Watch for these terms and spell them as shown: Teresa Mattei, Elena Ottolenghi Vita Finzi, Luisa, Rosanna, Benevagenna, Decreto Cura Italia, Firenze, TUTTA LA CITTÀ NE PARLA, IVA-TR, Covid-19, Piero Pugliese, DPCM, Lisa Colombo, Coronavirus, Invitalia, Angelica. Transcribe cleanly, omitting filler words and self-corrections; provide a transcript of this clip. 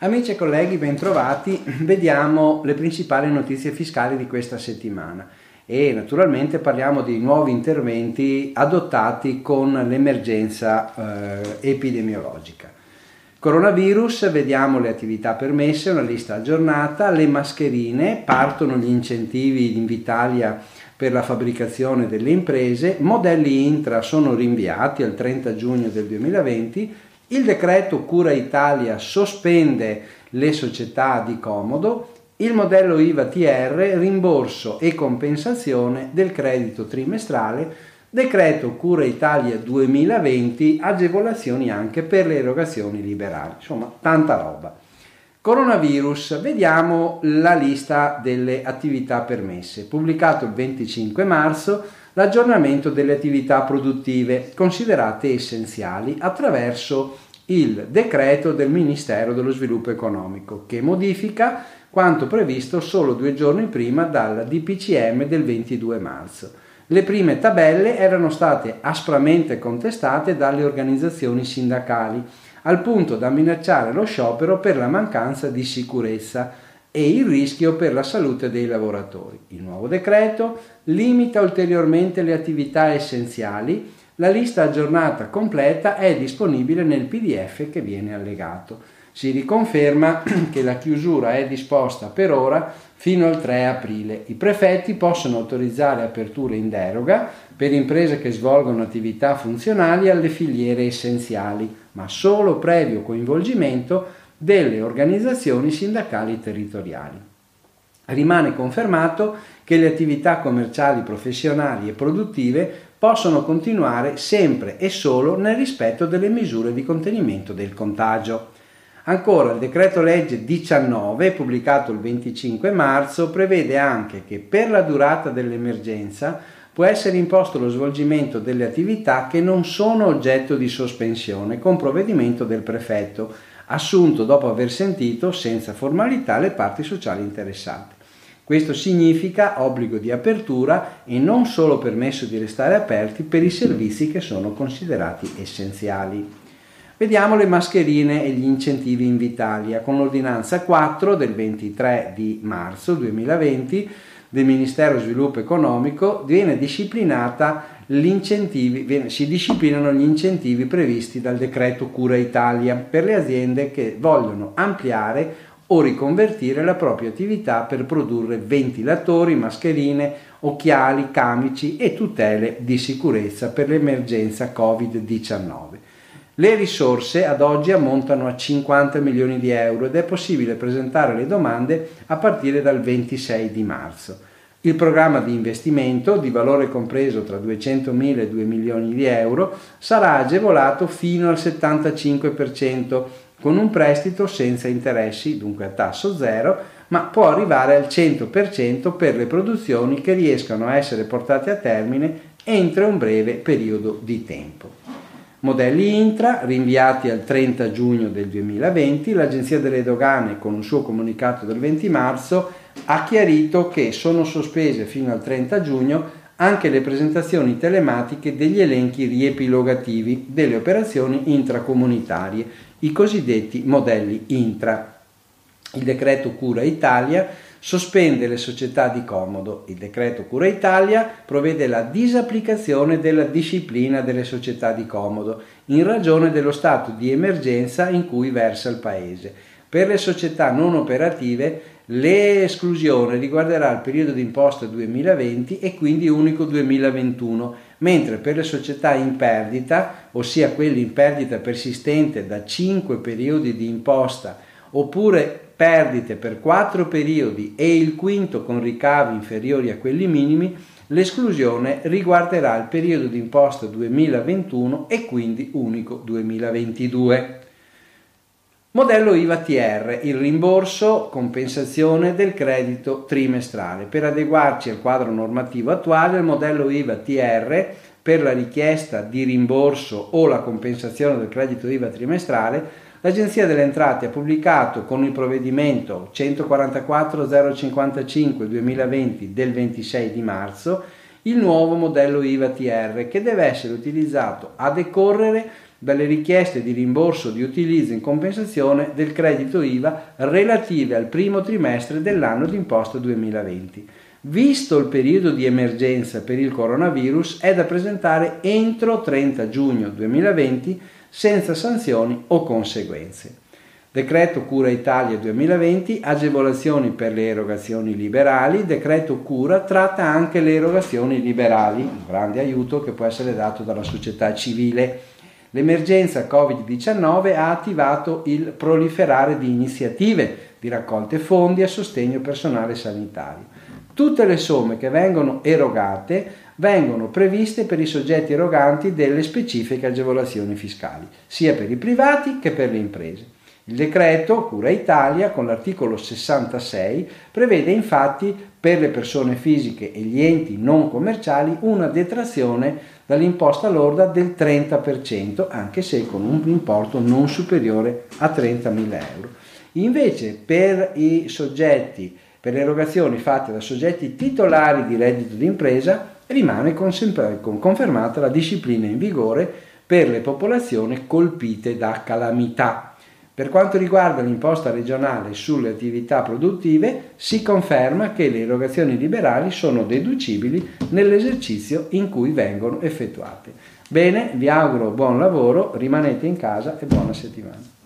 Amici e colleghi, bentrovati. Vediamo le principali notizie fiscali di questa settimana e naturalmente parliamo di nuovi interventi adottati con l'emergenza epidemiologica. Coronavirus, vediamo le attività permesse, una lista aggiornata, le mascherine, partono gli incentivi di Invitalia per la fabbricazione delle imprese, modelli intra sono rinviati al 30 giugno del 2020, il decreto Cura Italia sospende le società di comodo, il modello IVA-TR, rimborso e compensazione del credito trimestrale, decreto Cura Italia 2020, agevolazioni anche per le erogazioni liberali. Insomma, tanta roba. Coronavirus, vediamo la lista delle attività permesse. Pubblicato il 25 marzo, l'aggiornamento delle attività produttive considerate essenziali attraverso il decreto del Ministero dello Sviluppo Economico che modifica quanto previsto solo 2 giorni prima dal DPCM del 22 marzo. Le prime tabelle erano state aspramente contestate dalle organizzazioni sindacali al punto da minacciare lo sciopero per la mancanza di sicurezza e il rischio per la salute dei lavoratori. Il nuovo decreto limita ulteriormente le attività essenziali. La lista aggiornata completa è disponibile nel PDF che viene allegato. Si riconferma che la chiusura è disposta per ora fino al 3 aprile. I prefetti possono autorizzare aperture in deroga per imprese che svolgono attività funzionali alle filiere essenziali, ma solo previo coinvolgimento delle organizzazioni sindacali territoriali. Rimane confermato che le attività commerciali, professionali e produttive possono continuare sempre e solo nel rispetto delle misure di contenimento del contagio. Ancora, il decreto legge 19, pubblicato il 25 marzo, prevede anche che per la durata dell'emergenza può essere imposto lo svolgimento delle attività che non sono oggetto di sospensione con provvedimento del prefetto, assunto dopo aver sentito senza formalità le parti sociali interessate. Questo significa obbligo di apertura e non solo permesso di restare aperti per i servizi che sono considerati essenziali. Vediamo le mascherine e gli incentivi Invitalia. Con l'ordinanza 4 del 23 di marzo 2020 del Ministero Sviluppo Economico si disciplinano gli incentivi previsti dal decreto Cura Italia per le aziende che vogliono ampliare o riconvertire la propria attività per produrre ventilatori, mascherine, occhiali, camici e tutele di sicurezza per l'emergenza Covid-19. Le risorse ad oggi ammontano a 50 milioni di euro ed è possibile presentare le domande a partire dal 26 di marzo. Il programma di investimento, di valore compreso tra 200.000 e 2 milioni di euro, sarà agevolato fino al 75% con un prestito senza interessi, dunque a tasso zero, ma può arrivare al 100% per le produzioni che riescano a essere portate a termine entro un breve periodo di tempo. Modelli intra, rinviati al 30 giugno del 2020, l'Agenzia delle Dogane con un suo comunicato del 20 marzo ha chiarito che sono sospese fino al 30 giugno anche le presentazioni telematiche degli elenchi riepilogativi delle operazioni intracomunitarie, i cosiddetti modelli intra. Il decreto Cura Italia sospende le società di comodo. Il decreto Cura Italia provvede alla disapplicazione della disciplina delle società di comodo in ragione dello stato di emergenza in cui versa il Paese. Per le società non operative l'esclusione riguarderà il periodo di imposta 2020 e quindi unico 2021, mentre per le società in perdita, ossia quelle in perdita persistente da 5 periodi di imposta oppure perdite per 4 periodi e il quinto con ricavi inferiori a quelli minimi, l'esclusione riguarderà il periodo di imposta 2021 e quindi unico 2022. Modello IVA-TR, il rimborso, compensazione del credito trimestrale. Per adeguarci al quadro normativo attuale, il modello IVA-TR per la richiesta di rimborso o la compensazione del credito IVA trimestrale l'Agenzia delle Entrate ha pubblicato con il provvedimento 144.055/2020 del 26 di marzo il nuovo modello IVA-TR, che deve essere utilizzato a decorrere dalle richieste di rimborso di utilizzo in compensazione del credito IVA relative al primo trimestre dell'anno d'imposta 2020. Visto il periodo di emergenza per il coronavirus, è da presentare entro 30 giugno 2020 senza sanzioni o conseguenze. Decreto Cura Italia 2020, agevolazioni per le erogazioni liberali. Decreto Cura tratta anche le erogazioni liberali, un grande aiuto che può essere dato dalla società civile. L'emergenza Covid-19 ha attivato il proliferare di iniziative di raccolte fondi a sostegno personale sanitario. Tutte le somme che vengono erogate vengono previste per i soggetti eroganti delle specifiche agevolazioni fiscali, sia per i privati che per le imprese. Il decreto Cura Italia, con l'articolo 66, prevede infatti per le persone fisiche e gli enti non commerciali una detrazione dall'imposta lorda del 30%, anche se con un importo non superiore a 30.000 euro. Invece per le erogazioni fatte da soggetti titolari di reddito d'impresa rimane confermata la disciplina in vigore per le popolazioni colpite da calamità. Per quanto riguarda l'imposta regionale sulle attività produttive, si conferma che le erogazioni liberali sono deducibili nell'esercizio in cui vengono effettuate. Bene, vi auguro buon lavoro, rimanete in casa e buona settimana.